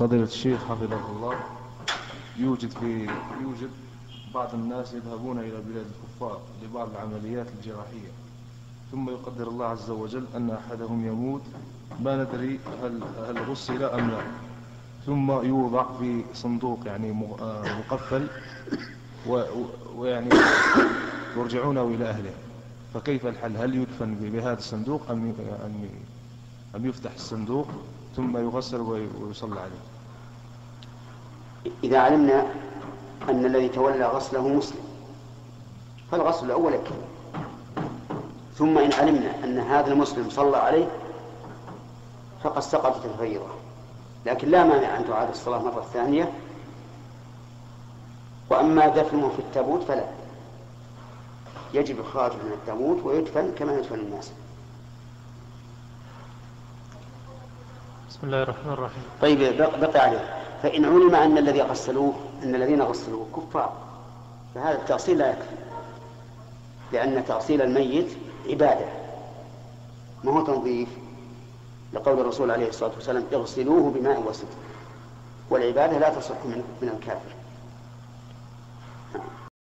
فضيلة الشيخ حفظه الله، يوجد بعض الناس يذهبون إلى بلاد الكفار لبعض العمليات الجراحية، ثم يقدر الله عز وجل أن أحدهم يموت، ما ندري هل غسل أم لا، ثم يوضع في صندوق يعني مقفل، ويعني يرجعونه إلى أهله، فكيف الحل؟ هل يدفن بهذا الصندوق أم يفتح الصندوق ثم يغسل ويصلى عليه؟ إذا علمنا أن الذي تولى غسله مسلم فالغسل الأول لك، ثم إن علمنا أن هذا المسلم صلى عليه فقد سقطت الفريضة، لكن لا مانع أن تعاد الصلاة مرة ثانية. وأما دفنه في التابوت فلا، يجب إخراجه من التابوت ويدفن كما يدفن الناس. بسم الله الرحمن الرحيم. طيب بقي عليه، فإن علم أن الذين غسلوه كفار فهذا التغسيل لا يكفي، لأن تغسيل الميت عبادة ما هو تنظيف، لقول الرسول عليه الصلاة والسلام اغسلوه بماء وسدر، والعبادة لا تصح من الكافر.